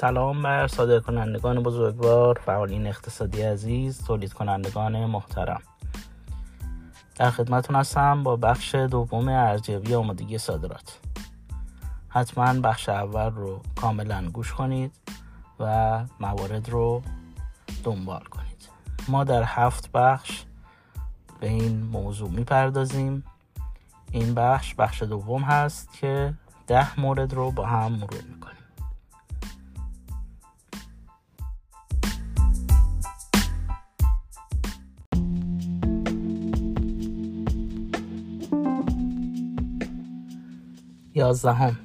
سلام بر صادر کنندگان بزرگوار، فعالین اقتصادی عزیز، تولید کنندگان محترم. در خدمتون هستم با بخش دوم ارزیابی آمادگی صادرات. حتما بخش اول رو کاملا گوش کنید و موارد رو دنبال کنید. ما در 7 بخش به این موضوع میپردازیم. این بخش دوم هست که 10 مورد رو با هم مرور میکنیم. یازدهم،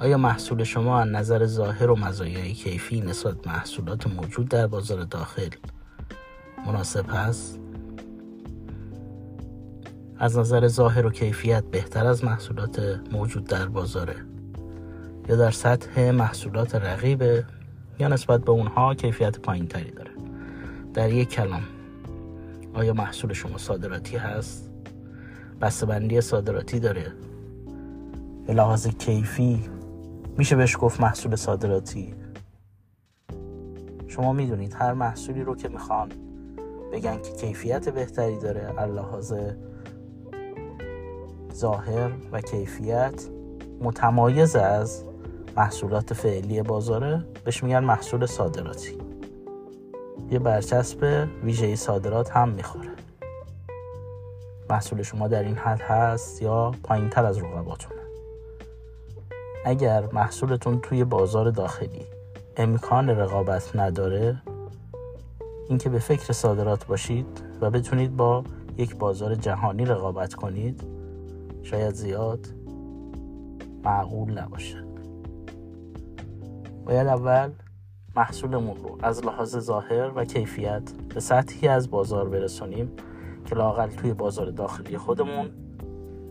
آیا محصول شما از نظر ظاهر و مزایای کیفی نسبت به محصولات موجود در بازار داخل مناسب است؟ از نظر ظاهر و کیفیت بهتر از محصولات موجود در بازاره؟ یا در سطح محصولات رقیبه یا نسبت به اونها کیفیت پایین‌تری داره؟ در یک کلام، آیا محصول شما صادراتی هست؟ بسته‌بندی صادراتی داره؟ به لحاظ کیفی میشه بهش گفت محصول صادراتی؟ شما میدونید هر محصولی رو که میخوان بگن که کیفیت بهتری داره، از لحاظ ظاهر و کیفیت متمایز از محصولات فعلی بازاره، بهش میگن محصول صادراتی. یه برچسب ویژه صادرات هم میخوره. محصول شما در این حد هست یا پایین‌تر از رقباتون؟ اگر محصولتون توی بازار داخلی امکان رقابت نداره، اینکه به فکر صادرات باشید و بتونید با یک بازار جهانی رقابت کنید شاید زیاد معقول نباشه. باید اول محصولمون رو از لحاظ ظاهر و کیفیت به سطحی از بازار برسونیم که لااقل توی بازار داخلی خودمون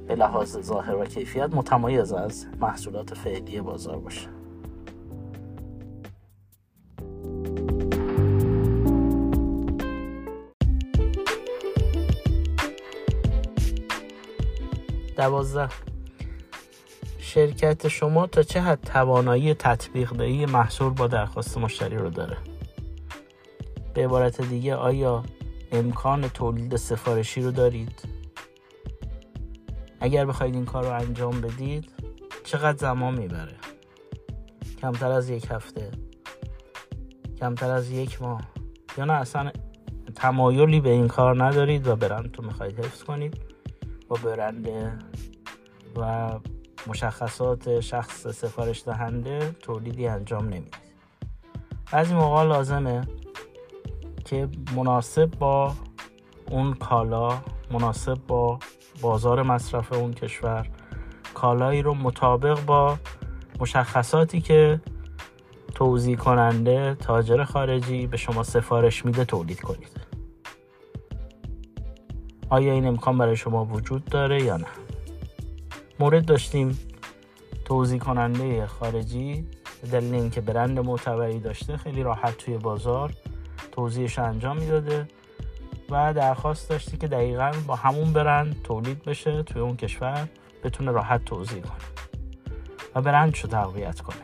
به لحاظ ظاهر و کیفیت متمایز از محصولات فعلی بازار باشه. دوازده، شرکت شما تا چه حد توانایی تطبیق دهی محصول با درخواست مشتری رو داره؟ به عبارت دیگه، آیا امکان تولید سفارشی رو دارید؟ اگر بخواید این کار رو انجام بدید چقدر زمان میبره؟ کمتر از یک هفته؟ کمتر از یک ماه؟ یا نه اصلا تمایلی به این کار ندارید و برند رو میخواید حفظ کنید و برند و مشخصات شخص سفارش دهنده تولیدی انجام نمیدید؟ بعضی موقع لازمه که مناسب با اون کالا، مناسب با بازار مصرف اون کشور، کالایی رو مطابق با مشخصاتی که توزیع کننده تاجر خارجی به شما سفارش میده تولید کنید. آیا این امکان برای شما وجود داره یا نه؟ مورد داشتیم توزیع کننده خارجی به دلیل اینکه برند معتبری داشته خیلی راحت توی بازار توزیعش انجام میداده و درخواست داشتی که دقیقاً با همون برند تولید بشه توی اون کشور، بتونه راحت توزیع کنه و برندشو تقویت کنه.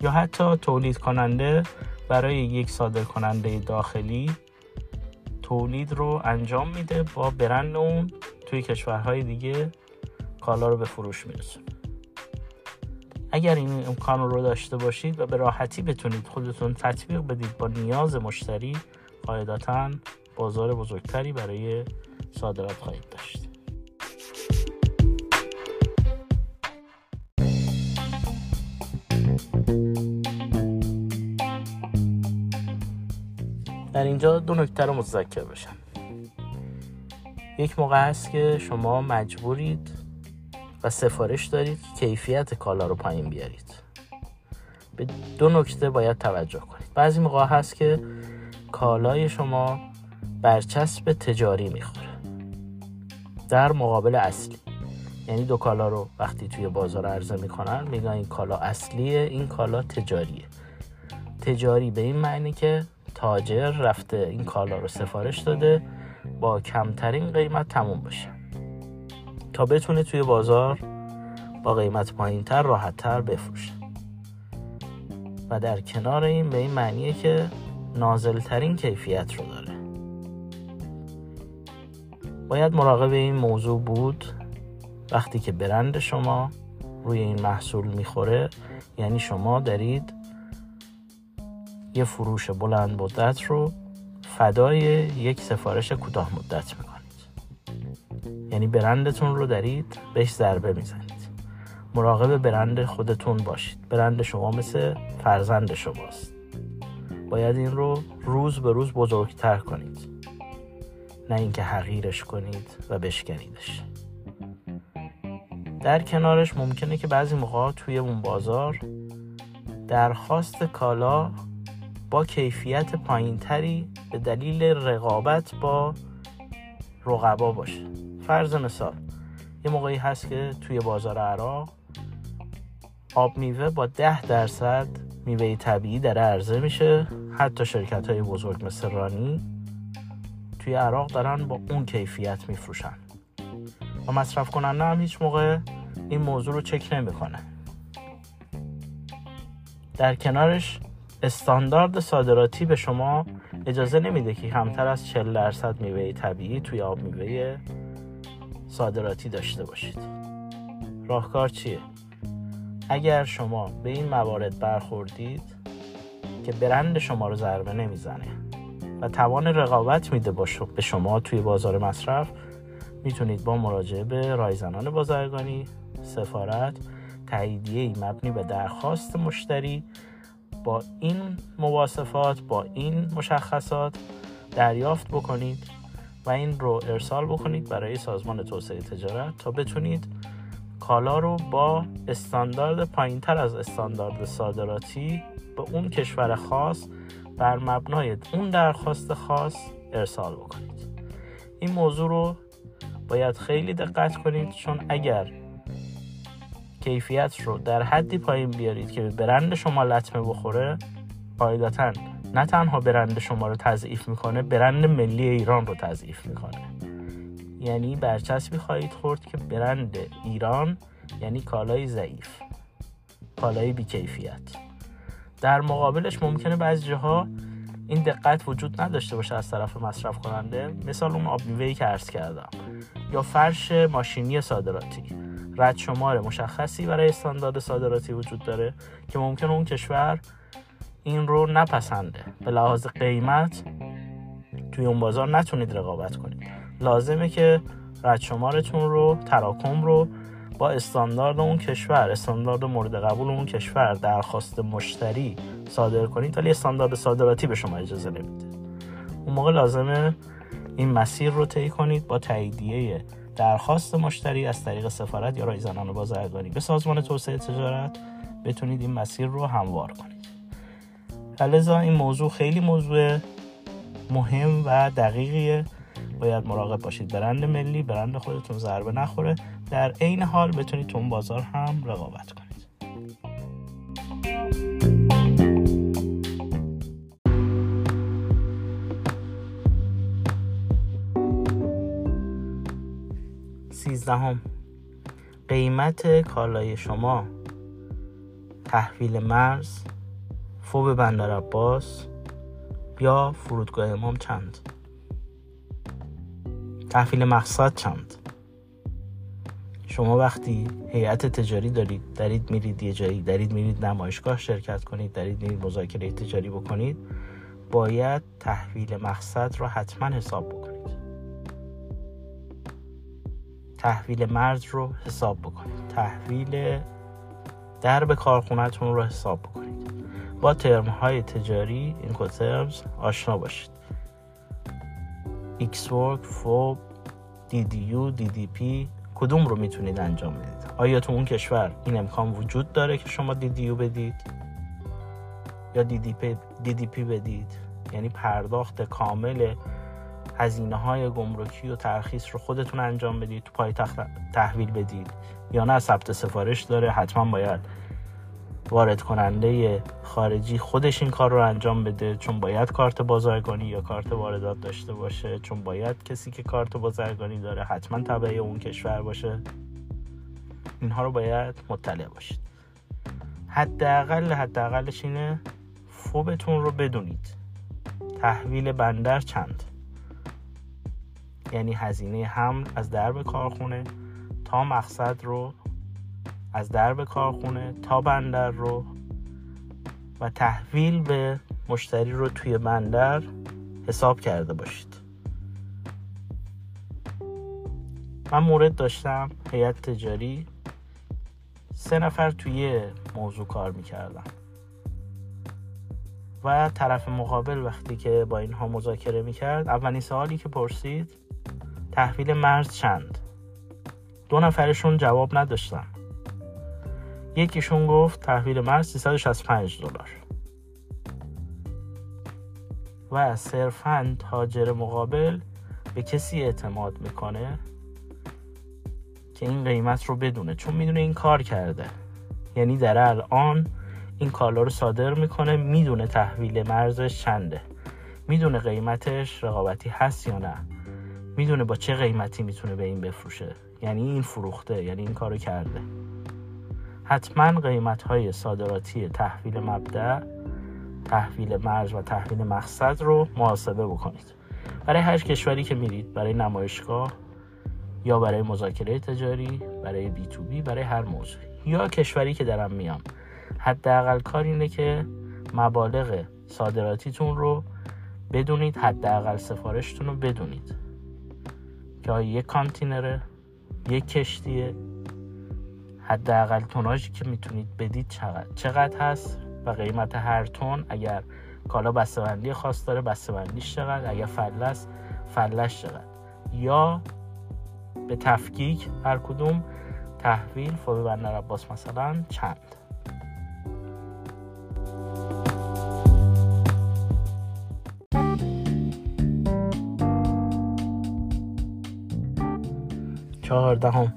یا حتی تولید کننده برای یک صادر کننده داخلی تولید رو انجام میده با برند اون، توی کشورهای دیگه کالا رو به فروش میرسونه. اگر این امکان رو داشته باشید و به راحتی بتونید خودتون تطبیق بدید با نیاز مشتری، قاعدتاً بازار بزرگتری برای صادرات خواهید داشت. در اینجا 2 نکته رو متذکر بشم. یک موقع هست که شما مجبورید و سفارش دارید که کیفیت کالا رو پایین بیارید. به 2 نکته باید توجه کنید. بعضی موقع هست که کالای شما برچسب تجاری میخوره در مقابل اصلی، یعنی 2 کالا رو وقتی توی بازار عرضه میکنن میگن این کالا اصلیه، این کالا تجاریه. تجاری به این معنی که تاجر رفته این کالا رو سفارش داده با کمترین قیمت تموم بشه تا بتونه توی بازار با قیمت پایینتر راحتتر بفروشه. و در کنار این به این معنیه که نازلترین کیفیت رو داره. باید مراقب این موضوع بود وقتی که برند شما روی این محصول میخوره، یعنی شما دارید یه فروش بلند مدت رو فدای یک سفارش کوتاه مدت میکنید، یعنی برندتون رو دارید بهش ضربه میزنید. مراقب برند خودتون باشید. برند شما مثل فرزند شماست. باید این رو روز به روز بزرگتر کنید، نه اینکه حقیرش کنید و بشکنیدش. در کنارش ممکنه که بعضی موقعا توی اون بازار درخواست کالا با کیفیت پایینتری به دلیل رقابت با رقبا باشه. فرض مثال، یه موقعی هست که توی بازار عراق آب میوه با 10% میوه طبیعی داره عرضه میشه. حتی شرکت‌های بزرگ مثل رانی توی عراق دارن با اون کیفیت میفروشن و مصرف کننده هم هیچ موقع این موضوع رو چک نمیکنه. در کنارش استاندارد صادراتی به شما اجازه نمیده که کمتر از 40% میوه طبیعی توی آب میوه صادراتی داشته باشید. راهکار چیه؟ اگر شما به این موارد برخوردید که برند شما رو ضربه نمیزنه و توان رقابت میده به شما توی بازار مصرف، میتونید با مراجعه به رایزنان بازرگانی، سفارت، تاییدیه‌ای مبنی به درخواست مشتری با این مواصفات، با این مشخصات دریافت بکنید و این رو ارسال بکنید برای سازمان توسعه تجارت تا بتونید کالا رو با استاندارد پایینتر از استاندارد صادراتی به اون کشور خاص بر مبنای اون درخواست خاص ارسال بکنید. این موضوع رو باید خیلی دقت کنید، چون اگر کیفیت رو در حدی پایین بیارید که برند شما لطمه بخوره، قاعدتاً نه تنها برند شما رو تضعیف میکنه، برند ملی ایران رو تضعیف میکنه. یعنی برچسبی خواهید خورد که برند ایران یعنی کالای ضعیف، کالای بیکیفیت. در مقابلش ممکنه بعضی جاها این دقت وجود نداشته باشه از طرف مصرف کننده، مثال اون آب میوه‌ای که عرض کردم، یا فرش ماشینی صادراتی. رد شمار مشخصی برای استاندارد صادراتی وجود داره که ممکنه اون کشور این رو نپسنده، به لحاظ قیمت توی اون بازار نتونید رقابت کنید. لازمه که رد شمارتون رو، تراکم رو با استاندارد اون کشور، استاندارد مورد قبول اون کشور، درخواست مشتری صادر کنید، ولی استاندارد صادراتی به شما اجازه نمیده. اون موقع لازمه این مسیر رو طی کنید با تاییدیه درخواست مشتری از طریق سفارت یا رایزنان بازرگانی به سازمان توسعه تجارت بتونید این مسیر رو هموار کنید. البته این موضوع خیلی موضوع مهم و دقیقیه. باید مراقب باشید برند ملی، برند خودتون ضربه نخوره، در این حال بتونید تو اون بازار هم رقابت کنید. سیزدهم، قیمت کالای شما، تحویل مرز، فوب بندرعباس یا فرودگاه امام چند؟ تحویل مقصد چند؟ شما وقتی هیئت تجاری دارید میرید یه جایی، دارید میرید نمایشگاه شرکت کنید، دارید میرید مذاکره تجاری بکنید، باید تحویل مقصد رو حتما حساب بکنید. تحویل مرز رو حساب بکنید. تحویل درب کارخونه‌تون رو حساب بکنید. با ترم‌های تجاری، اینکوترمز، آشنا باشید. ایکس ورک، فوب، دیدیو، دیدیپی، کدوم رو میتونید انجام بدید؟ آیا تو اون کشور این امکان وجود داره که شما دیدیو بدید یا دیدیپی بدید؟ یعنی پرداخت کامل هزینه‌های گمرکی و ترخیص رو خودتون انجام بدید، تو پایتخت تحویل بدید یا نه ثبت سفارش داره، حتما باید وارد کننده خارجی خودش این کار رو انجام بده، چون باید کارت بازرگانی یا کارت واردات داشته باشه، چون باید کسی که کارت بازرگانی داره حتما تابع اون کشور باشه. اینها رو باید مطلع باشید. حداقلش اینه فوبتون رو بدونید. تحویل بندر چند؟ یعنی هزینه حمل از درب کارخونه تا مقصد رو، از درب کارخونه تا بندر رو، و تحویل به مشتری رو توی بندر حساب کرده باشید. من مورد داشتم هیئت تجاری، 3 نفر توی موضوع کار میکردن و طرف مقابل وقتی که با اینها مذاکره میکرد، اولین سوالی که پرسید تحویل مرز چند؟ 2 نفرشون جواب نداشتن. یکیشون گفت تحویل مرز $365 و صرفاً تاجر مقابل به کسی اعتماد میکنه که این قیمت رو بدونه، چون میدونه این کار کرده، یعنی در الان این کالا رو صادر میکنه، میدونه تحویل مرزش چنده، میدونه قیمتش رقابتی هست یا نه، میدونه با چه قیمتی میتونه به این بفروشه، یعنی این فروخته، یعنی این کارو کرده. حتما قیمت‌های صادراتی تحویل مبدأ، تحویل مرز و تحویل مقصد رو محاسبه بکنید. برای هر کشوری که میرید، برای نمایشگاه یا برای مذاکره تجاری، برای بی تو بی، برای هر موضوع یا کشوری که دارم میام، حداقل کار اینه که مبالغ صادراتیتون رو بدونید، حداقل سفارشتون رو بدونید که یک کانتینره، یک کشتیه، حداقل توناژی که میتونید بدید چقدر هست و قیمت هر تن، اگر کالا بسته‌بندی خاص داره بسته‌بندیش چقدر، اگر فلس فلش چقدر، یا به تفکیک هر کدوم تحویل فوق بندر عباس مثلا چند. چهاردهم،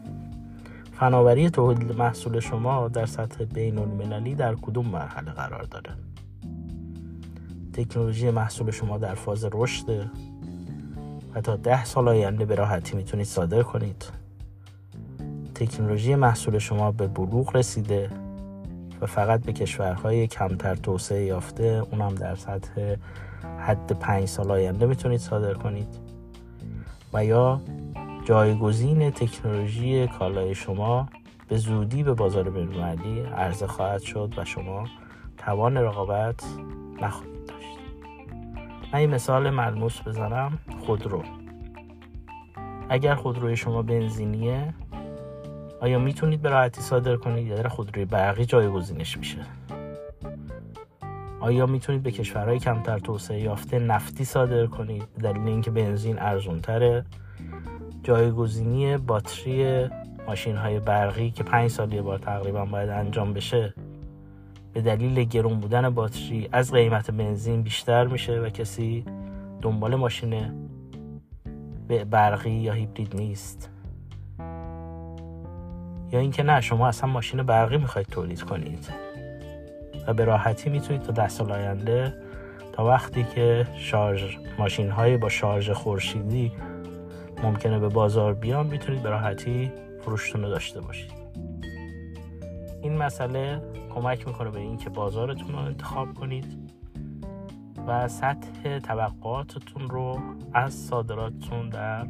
فناوری تولید محصول شما در سطح بین‌المللی در کدام مرحله قرار داره؟ تکنولوژی محصول شما در فاز رشد و تا 10 سال آینده به راحتی میتونید صادر کنید. تکنولوژی محصول شما به بلوغ رسیده و فقط به کشورهای کمتر توسعه یافته، اونم در سطح حد 5 سال آینده میتونید صادر کنید. و یا جایگزین تکنولوژی کالای شما به زودی به بازار بین‌المللی عرضه خواهد شد و شما توان رقابت نخواهید داشت. من این مثال ملموس بزنم، خودرو. اگر خودروی شما بنزینیه، آیا میتونید به راحتی صادر کنید یا در خودروی برقی جایگزینش میشه؟ آیا میتونید به کشورهای کمتر توسعه یافته نفتی صادر کنید به دلیل اینکه بنزین ارزان‌تره؟ جایگزینی باتری ماشین‌های برقی که 5 سال یک بار تقریبا باید انجام بشه به دلیل گران بودن باتری از قیمت بنزین بیشتر میشه و کسی دنبال ماشین برقی یا هیبرید نیست. یا اینکه نه، شما اصلا ماشین برقی میخواید تولید کنید و به راحتی میتونید تا 10 سال آینده، تا وقتی که ماشین‌های با شارژ خورشیدی ممکنه به بازار بیان، میتونید به راحتی فروشتون رو داشته باشید. این مسئله کمک میکنه به این که بازارتون رو انتخاب کنید و سطح توقعاتتون رو از صادراتتون در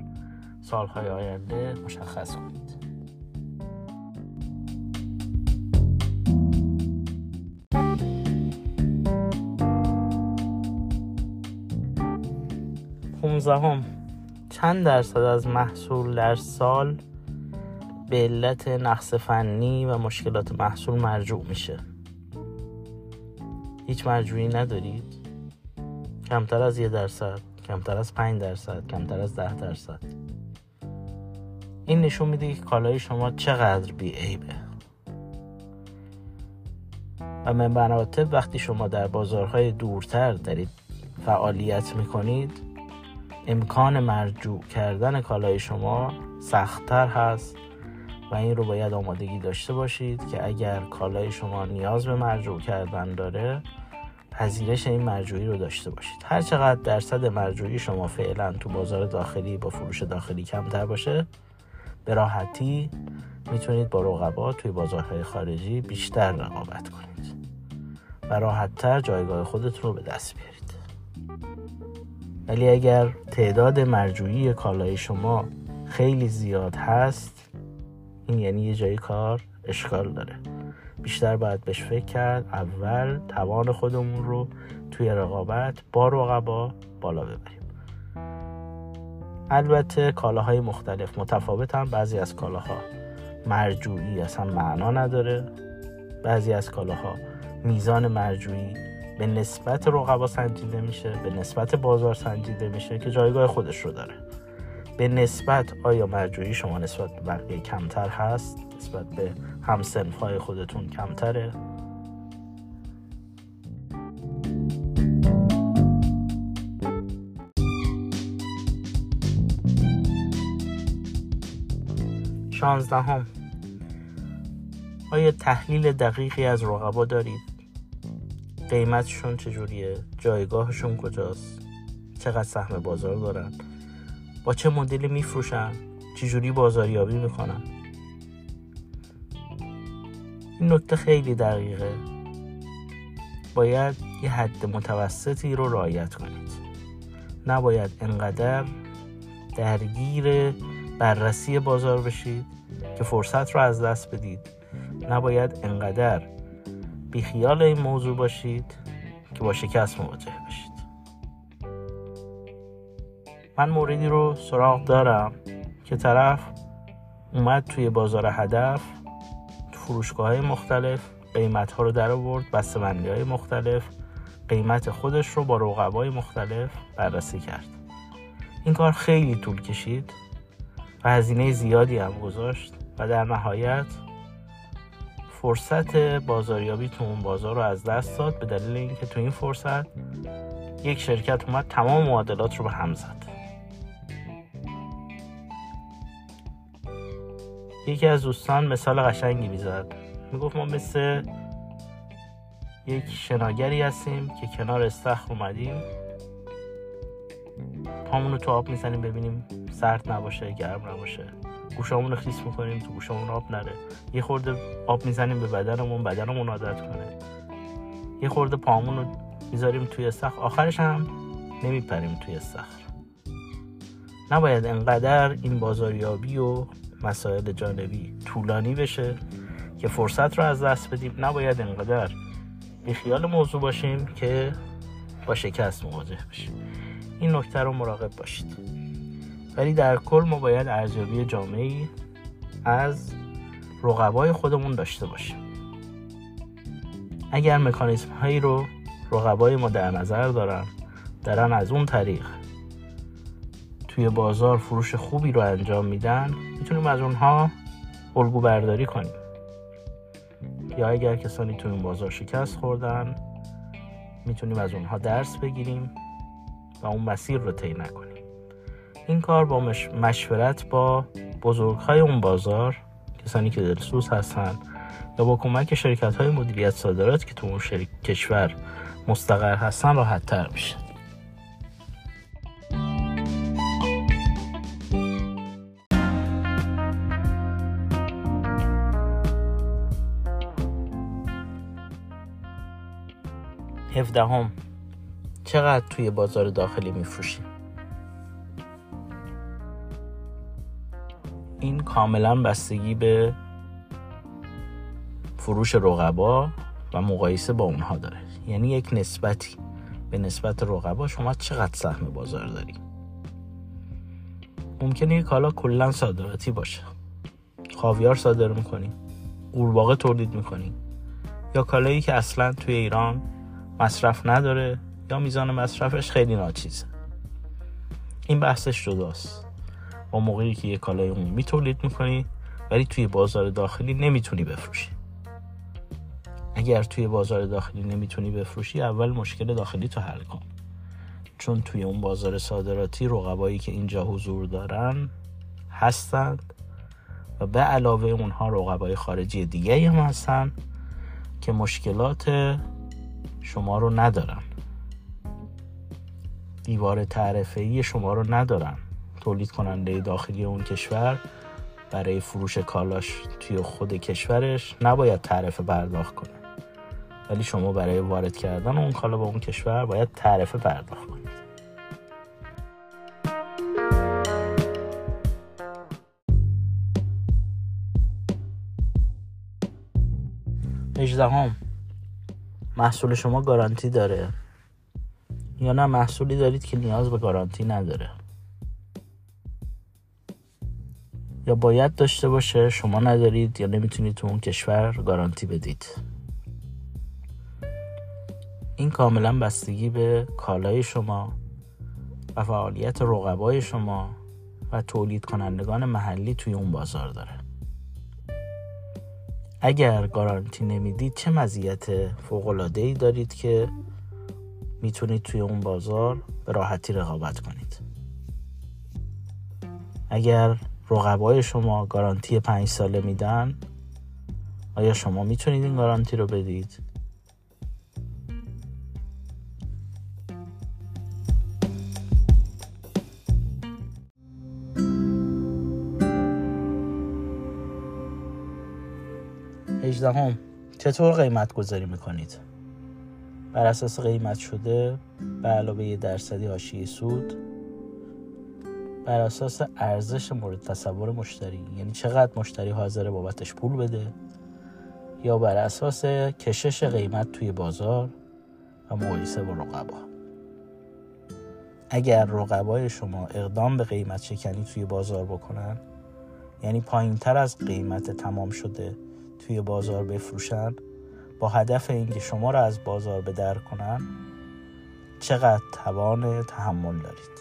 سالهای آینده مشخص کنید. خونزهم، چند درصد از محصول در سال به علت نقص فنی و مشکلات محصول مرجوع میشه؟ هیچ مرجوعی ندارید؟ کمتر از 1%، کمتر از 5%، کمتر از 10%. این نشون میده که کالای شما چقدر بی‌عیبه و من بنابراین وقتی شما در بازارهای دورتر دارید فعالیت میکنید، امکان مرجوع کردن کالای شما سخت‌تر هست و این رو باید آمادگی داشته باشید که اگر کالای شما نیاز به مرجوع کردن داره، پذیرش این مرجوعی رو داشته باشید. هر چقدر درصد مرجوعی شما فعلا تو بازار داخلی با فروش داخلی کمتر باشه، به راحتی میتونید با رقبا توی بازارهای خارجی بیشتر رقابت کنید و راحت‌تر جایگاه خودت رو به دست بیارید. ولی اگر تعداد مرجوعی کالای شما خیلی زیاد هست، این یعنی یه جایی کار اشکال داره. بیشتر باید بهش فکر کرد. اول توان خودمون رو توی رقابت با رقبا بالا ببریم. البته کالاهای مختلف متفاوتن. بعضی از کالاها مرجوعی اصلا معنا نداره، بعضی از کالاها میزان مرجوعی به نسبت رقبا سنجیده میشه، به نسبت بازار سنجیده میشه که جایگاه خودش رو داره. به نسبت آیا مرجوعی شما نسبت به بقیه کمتر هست، نسبت به همسنفهای خودتون کمتره؟ شانزدهم، آیا تحلیل دقیقی از رقبا دارید؟ قیمتشون چجوریه؟ جایگاهشون کجاست؟ چقدر سهم بازار دارن؟ با چه مدلی میفروشن؟ چجوری بازاریابی میکنن؟ این نکته خیلی دقیقه. باید یه حد متوسطی رو رعایت کنید. نباید انقدر درگیر بررسی بازار بشید که فرصت رو از دست بدید. نباید انقدر بیخیال این موضوع باشید که با شکست مواجه بشید. من موردی رو سراغ دارم که طرف اومد توی بازار هدف، تو فروشگاه‌های مختلف قیمت‌ها رو در آورد، بسته‌بندی‌های مختلف قیمت خودش رو با رقبای مختلف بررسی کرد. این کار خیلی طول کشید و هزینه زیادی هم گذاشت و در نهایت فرصت بازاریابی تو اون بازار رو از دست داد، به دلیل اینکه تو این فرصت یک شرکت اومد تمام معادلات رو به هم زد. یکی از دوستان مثال قشنگی میزد، میگفت ما مثل یک شناگری هستیم که کنار استخر اومدیم، پامونو تو آب میزنیم ببینیم سرد نباشه، گرم نباشه، گوشامونو خیس میکنیم تو گوشامون آب نره، یه خورده آب میزنیم به بدنمون عادت کنه، یه خورده پامونو میذاریم توی استخر، آخرش هم نمیپریم توی استخر. نباید انقدر این بازاریابی و مسائل جانبی طولانی بشه که فرصت رو از دست بدیم. نباید انقدر بی خیال موضوع باشیم که با شکست مواجه بشیم. این نکته رو مراقب باشید. ولی در کل ما باید ارزیابی جامعی از رقبای خودمون داشته باشیم. اگر مکانیزم هایی رو رقبای ما در نظر دارن از اون طریق توی بازار فروش خوبی رو انجام میدن، میتونیم از اونها الگو برداری کنیم. یا اگر کسانی توی اون بازار شکست خوردن، میتونیم از اونها درس بگیریم و اون مسیر رو طی نکنیم. این کار با مشورت با بزرگ‌های اون بازار، کسانی که دلسوز هستن، یا با کمک شرکت‌های مدیریت صادرات که تو اون کشور مستقر هستن راحت‌تر میشه. هفدهم، چقدر توی بازار داخلی میفروشیم؟ این کاملا بستگی به فروش رقبا و مقایسه با اونها داره. یعنی یک نسبتی به نسبت رقبا شما چقدر سهم بازار داری. ممکنه یک کالا کلا صادراتی باشه، خاویار صادر میکنی، قورباغه تولید میکنی، یا کالایی که اصلا توی ایران مصرف نداره یا میزان مصرفش خیلی ناچیزه. این بحثش جداست. و موقعی که یک کالای عمومی تولید میکنی ولی توی بازار داخلی نمیتونی بفروشی. اگر توی بازار داخلی نمیتونی بفروشی، اول مشکل داخلی تو حل کن، چون توی اون بازار صادراتی رقبایی که اینجا حضور دارن هستند و به علاوه اونها رقبای خارجی دیگه هم هستن که مشکلات شما رو ندارن، دیوار تعرفه‌ای شما رو ندارن. تولید کننده داخلی اون کشور برای فروش کالاش توی خود کشورش نباید تعرفه پرداخت کنه. ولی شما برای وارد کردن اون کالا به اون کشور باید تعرفه پرداخت کنید. هجدهم، محصول شما گارانتی داره یا نه محصولی دارید که نیاز به گارانتی نداره یا باید داشته باشه، شما ندارید یا نمیتونید تو اون کشور گارانتی بدید. این کاملا بستگی به کالای شما و فعالیت رقبای شما و تولید کنندگان محلی توی اون بازار داره. اگر گارانتی نمیدید چه مزیت فوق‌العاده‌ای دارید که میتونید توی اون بازار به راحتی رقابت کنید. اگر رقبای شما گارانتی 5 ساله میدن، آیا شما میتونید این گارانتی رو بدید؟ هجدهم، چطور قیمت گذاری میکنید؟ بر اساس قیمت شده به علاوه یه درصدی حاشیه سود، بر اساس ارزش مورد تصور مشتری، یعنی چقدر مشتری حاضره بابتش پول بده، یا بر اساس کشش قیمت توی بازار و مقایسه با رقبا. اگر رقبای شما اقدام به قیمت شکنی توی بازار بکنن، یعنی پایین‌تر از قیمت تمام شده توی بازار بفروشن با هدف اینکه شما را از بازار به در کنن، چقدر توان تحمل دارید؟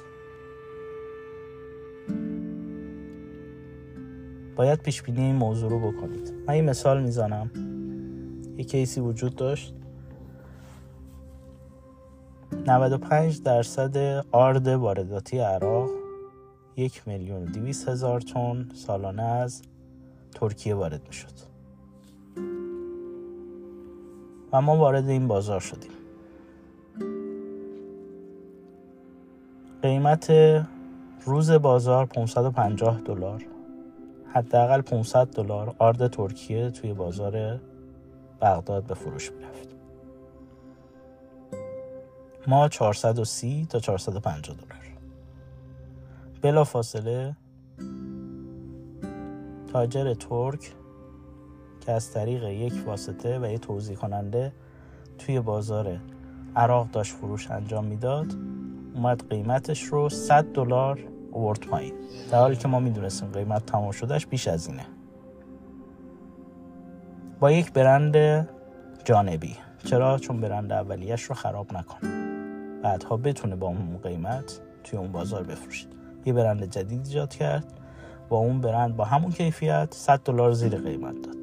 باید پیش بینی این موضوع رو بکنید. من این مثال میزنم. یک کیسی وجود داشت 95% آرد وارداتی عراق 1,200,000 تن سالانه از ترکیه وارد میشد و ما وارد این بازار شدیم. قیمت روز بازار $550، حداقل $500 آرد ترکیه توی بازار بغداد به فروش می‌رفت. ما $430 تا $450. بلافاصله تاجر ترک که از طریق یک واسطه و یک توزیع کننده توی بازار عراق داشت فروش انجام میداد، اومد قیمتش رو $100 آورد پایین، در حالی که ما میدونستیم قیمت تمام شدهش بیش از اینه. با یک برند جانبی، چرا؟ چون برند اولیه‌اش رو خراب نکنه، بعدها بتونه با اون قیمت توی اون بازار بفروشه. یه برند جدید ایجاد کرد، با اون برند با همون کیفیت $100 زیر قیمت داد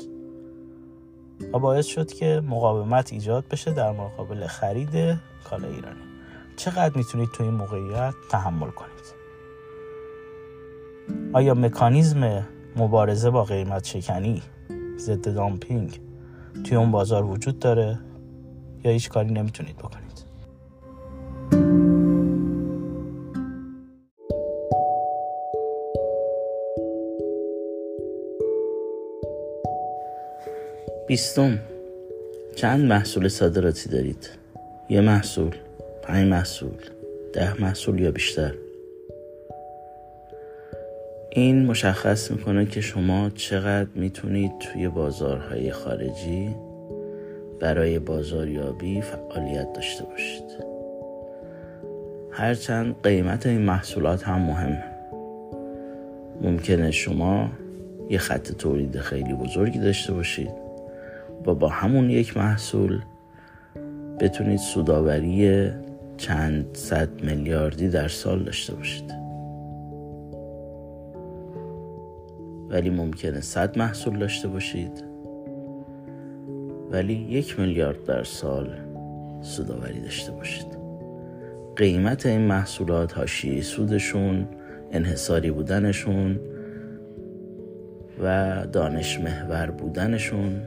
و باعث شد که مقاومت ایجاد بشه در مقابل خرید کالای ایرانی. چقدر میتونید تو این موقعیت تحمل کنید؟ آیا مکانیزم مبارزه با قیمت شکنی، ضد دامپینگ توی اون بازار وجود داره یا هیچ کاری نمیتونید بکنید؟ بیستم، چند محصول صادراتی دارید؟ 1 محصول، 5 محصول، 10 محصول یا بیشتر؟ این مشخص میکنه که شما چقدر میتونید توی بازارهای خارجی برای بازاریابی فعالیت داشته باشید. هرچند قیمت این محصولات هم مهمه. ممکنه شما یه خط تولید خیلی بزرگی داشته باشید و با همون 1 محصول بتونید سوداوری چند صد میلیاردی در سال داشته باشید، ولی ممکنه 100 محصول داشته باشید ولی 1 میلیارد در سال سوداوری داشته باشید. قیمت این محصولات، حاشیه سودشون، انحصاری بودنشون و دانش محور بودنشون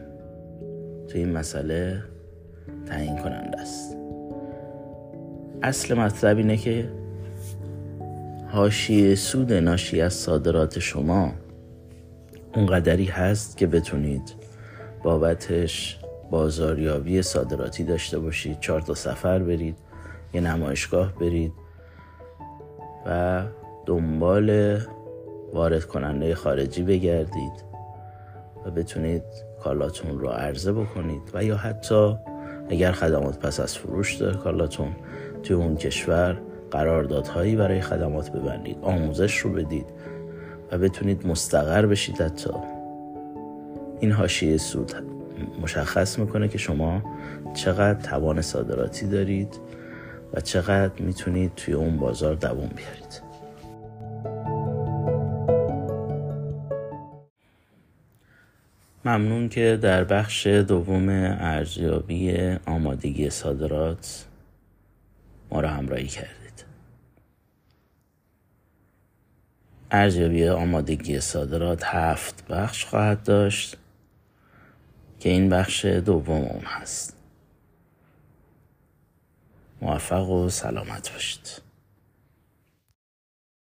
تو این مسئله تعیین کننده است. اصل مطلب اینه که حاشیه سود ناشی از صادرات شما اونقدری هست که بتونید بابتش بازاریابی صادراتی داشته باشید، 4 سفر برید، یه نمایشگاه برید و دنبال وارد کننده خارجی بگردید و بتونید کالاتون رو عرضه بکنید و یا حتی اگر خدمات پس از فروش داره کالاتون توی اون کشور قراردادهایی برای خدمات ببندید، آموزش رو بدید و بتونید مستقر بشید. حتی این حاشیه سود مشخص میکنه که شما چقدر توان صادراتی دارید و چقدر میتونید توی اون بازار دوام بیارید. ممنون که در بخش دوم ارزیابی آمادگی صادرات ما را همراهی کردید. ارزیابی آمادگی صادرات 7 بخش خواهد داشت که این بخش دوم اون هست. موفق و سلامت باشید.